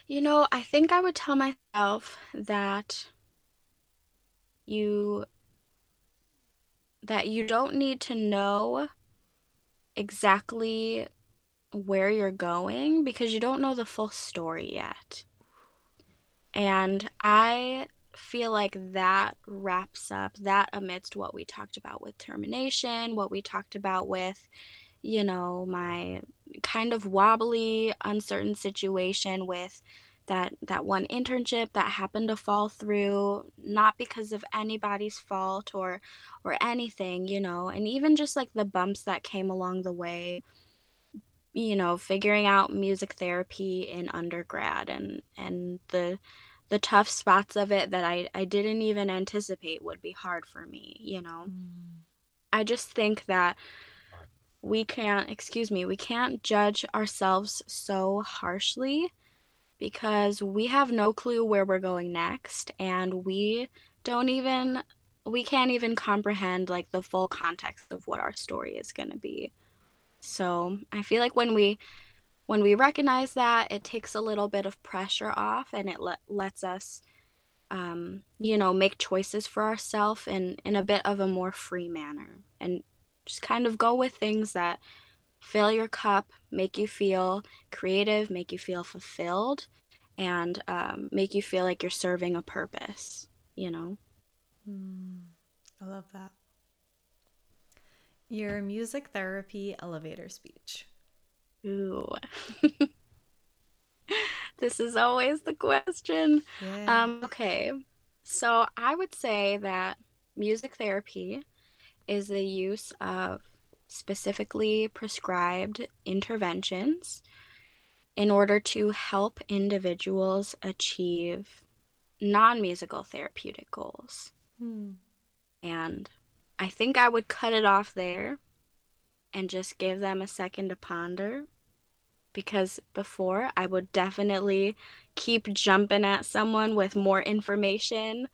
You know, I think I would tell myself that you that you don't need to know exactly where you're going because you don't know the full story yet. And I feel like that wraps up that amidst what we talked about with termination, what we talked about with, you know, my kind of wobbly, uncertain situation with that that one internship that happened to fall through, not because of anybody's fault or or anything, you know, and even just like the bumps that came along the way, you know, figuring out music therapy in undergrad and and the the tough spots of it that I, I didn't even anticipate would be hard for me, you know. Mm. I just think that We can't, excuse me, we can't judge ourselves so harshly because we have no clue where we're going next, and we don't even, we can't even comprehend like the full context of what our story is going to be. So I feel like when we, when we recognize that, it takes a little bit of pressure off, and it le- lets us, um, you know, make choices for ourselves in, in a bit of a more free manner, and just kind of go with things that fill your cup, make you feel creative, make you feel fulfilled, and um, make you feel like you're serving a purpose, you know? Mm, I love that. Your music therapy elevator speech. Ooh. This is always the question. Yeah. Um, okay. So I would say that music therapy is the use of specifically prescribed interventions in order to help individuals achieve non-musical therapeutic goals. Hmm. And I think I would cut it off there and just give them a second to ponder, because before I would definitely keep jumping at someone with more information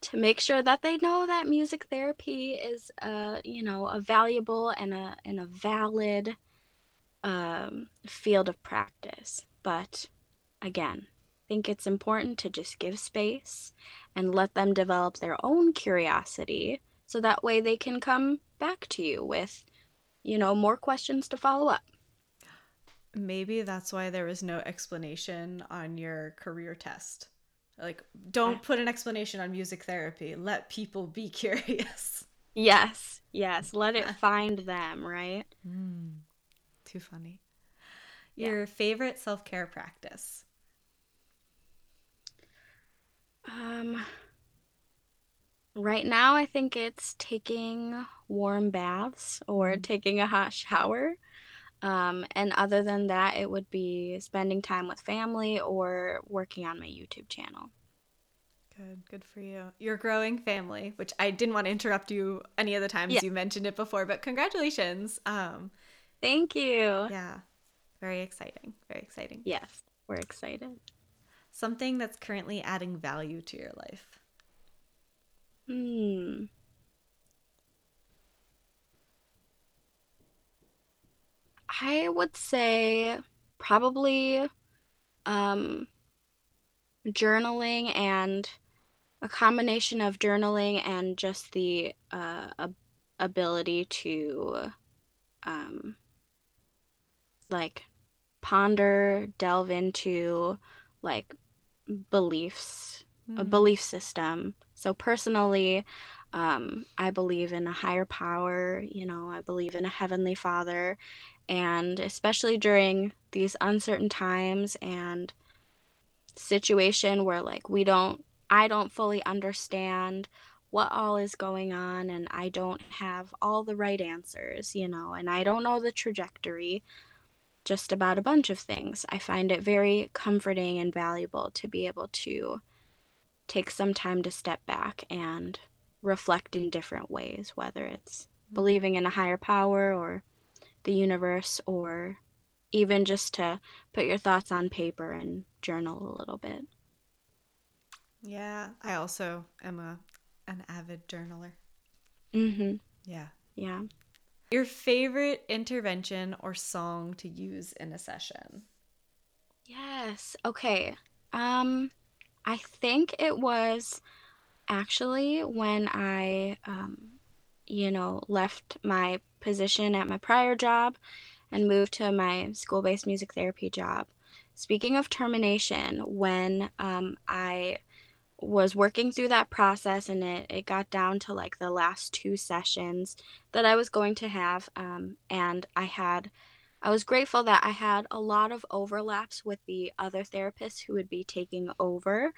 to make sure that they know that music therapy is a, you know, a valuable and a and a valid um, field of practice. But again, I think it's important to just give space and let them develop their own curiosity, so that way they can come back to you with, you know, more questions to follow up. Maybe that's why there was no explanation on your career test. Like, don't put an explanation on music therapy. Let people be curious. Yes, yes. Let it find them, right? Mm, too funny. Your yeah. favorite self-care practice? Um, right now, I think it's taking warm baths or taking a hot shower. Um, and other than that, it would be spending time with family or working on my YouTube channel. Good. Good for you. You're growing family, which I didn't want to interrupt you any of the times yeah. you mentioned it before, but congratulations. Um, Thank you. Yeah. Very exciting. Very exciting. Yes. We're excited. Something that's currently adding value to your life. Hmm. I would say probably um, journaling, and a combination of journaling and just the uh, ab- ability to um, like ponder, delve into like beliefs, mm-hmm. a belief system. So personally, um, I believe in a higher power, you know, I believe in a heavenly father. And especially during these uncertain times and situation where like we don't, I don't fully understand what all is going on, and I don't have all the right answers, you know, and I don't know the trajectory just about a bunch of things. I find it very comforting and valuable to be able to take some time to step back and reflect in different ways, whether it's believing in a higher power or the universe, or even just to put your thoughts on paper and journal a little bit. Yeah, I also am a an avid journaler. Mm-hmm. Yeah. Yeah. Your favorite intervention or song to use in a session? Yes. Okay. Um, I think it was actually when I, um, you know, left my position at my prior job and moved to my school-based music therapy job. Speaking of termination, when um, I was working through that process, and it, it got down to like the last two sessions that I was going to have, um, and I had I was grateful that I had a lot of overlaps with the other therapists who would be taking over,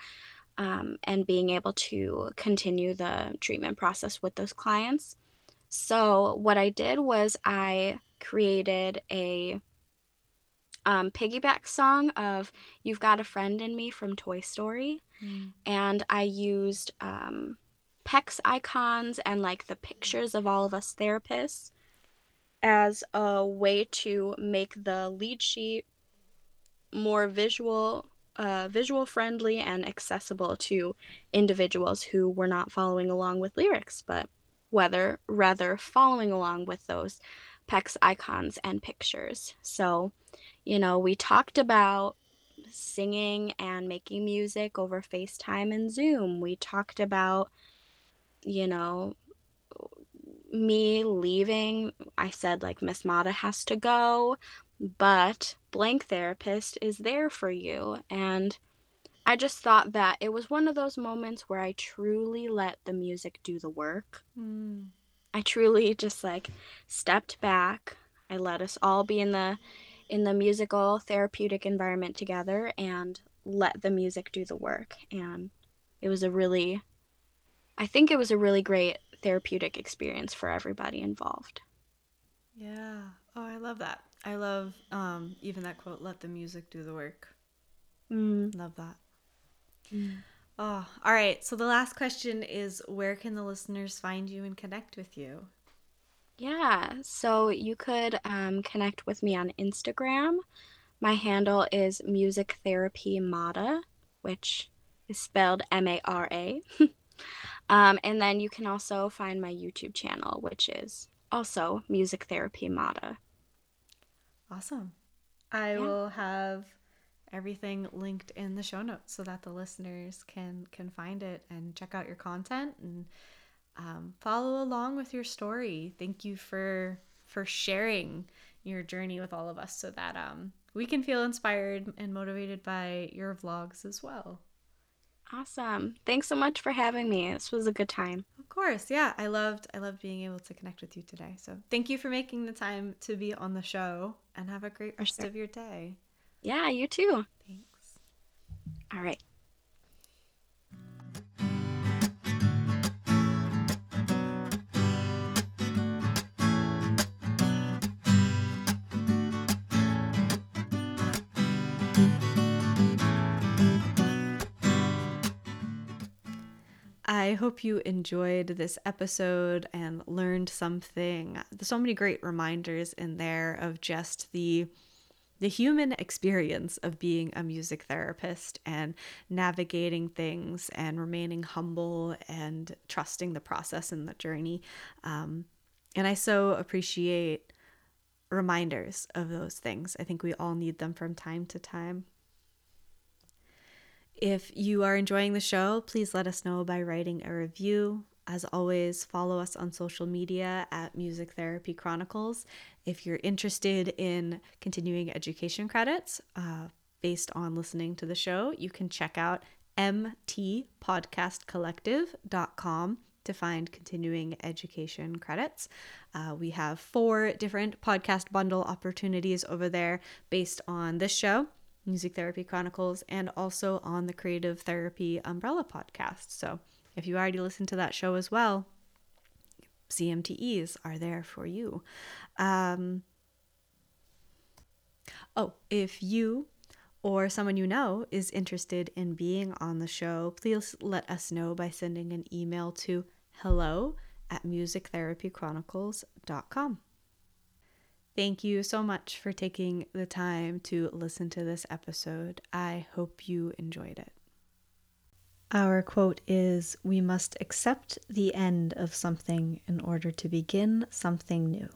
um, and being able to continue the treatment process with those clients. So what I did was I created a um, piggyback song of You've Got a Friend in Me from Toy Story. Mm. And I used um, P E Cs icons and like the pictures of all of us therapists as a way to make the lead sheet more visual, uh, visual friendly and accessible to individuals who were not following along with lyrics, but whether rather following along with those P E Cs icons and pictures. So, you know, we talked about singing and making music over FaceTime and Zoom. We talked about, you know, me leaving. I said, like, Miss Mata has to go, but blank therapist is there for you. And I just thought that it was one of those moments where I truly let the music do the work. Mm. I truly just like stepped back. I let us all be in the in the musical therapeutic environment together and let the music do the work. And it was a really, I think it was a really great therapeutic experience for everybody involved. Yeah. Oh, I love that. I love um, even that quote, let the music do the work. Mm. Love that. Mm. Oh, all right. So the last question is, where can the listeners find you and connect with you? Yeah. So you could um, connect with me on Instagram. My handle is Music Therapy Mara, which is spelled M A R A. um, and then you can also find my YouTube channel, which is also Music Therapy Mara. Awesome. I yeah. will have everything linked in the show notes so that the listeners can can find it and check out your content and um, follow along with your story. Thank you for for sharing your journey with all of us so that um, we can feel inspired and motivated by your vlogs as well. Awesome. Thanks so much for having me. This was a good time. Of course. Yeah. I loved, I loved being able to connect with you today. So thank you for making the time to be on the show, and have a great rest sure. of your day. Yeah, you too. Thanks. All right. I hope you enjoyed this episode and learned something. There's so many great reminders in there of just the the human experience of being a music therapist and navigating things and remaining humble and trusting the process and the journey. Um, and I so appreciate reminders of those things. I think we all need them from time to time. If you are enjoying the show, please let us know by writing a review. As always, follow us on social media at Music Therapy Chronicles. If you're interested in continuing education credits uh, based on listening to the show, you can check out M T podcast collective dot com to find continuing education credits. Uh, we have four different podcast bundle opportunities over there based on this show, Music Therapy Chronicles, and also on the Creative Therapy Umbrella podcast. So if you already listened to that show as well, C M T Es are there for you. Um, oh, if you or someone you know is interested in being on the show, please let us know by sending an email to hello at music therapy chronicles dot com. Thank you so much for taking the time to listen to this episode. I hope you enjoyed it. Our quote is, "We must accept the end of something in order to begin something new."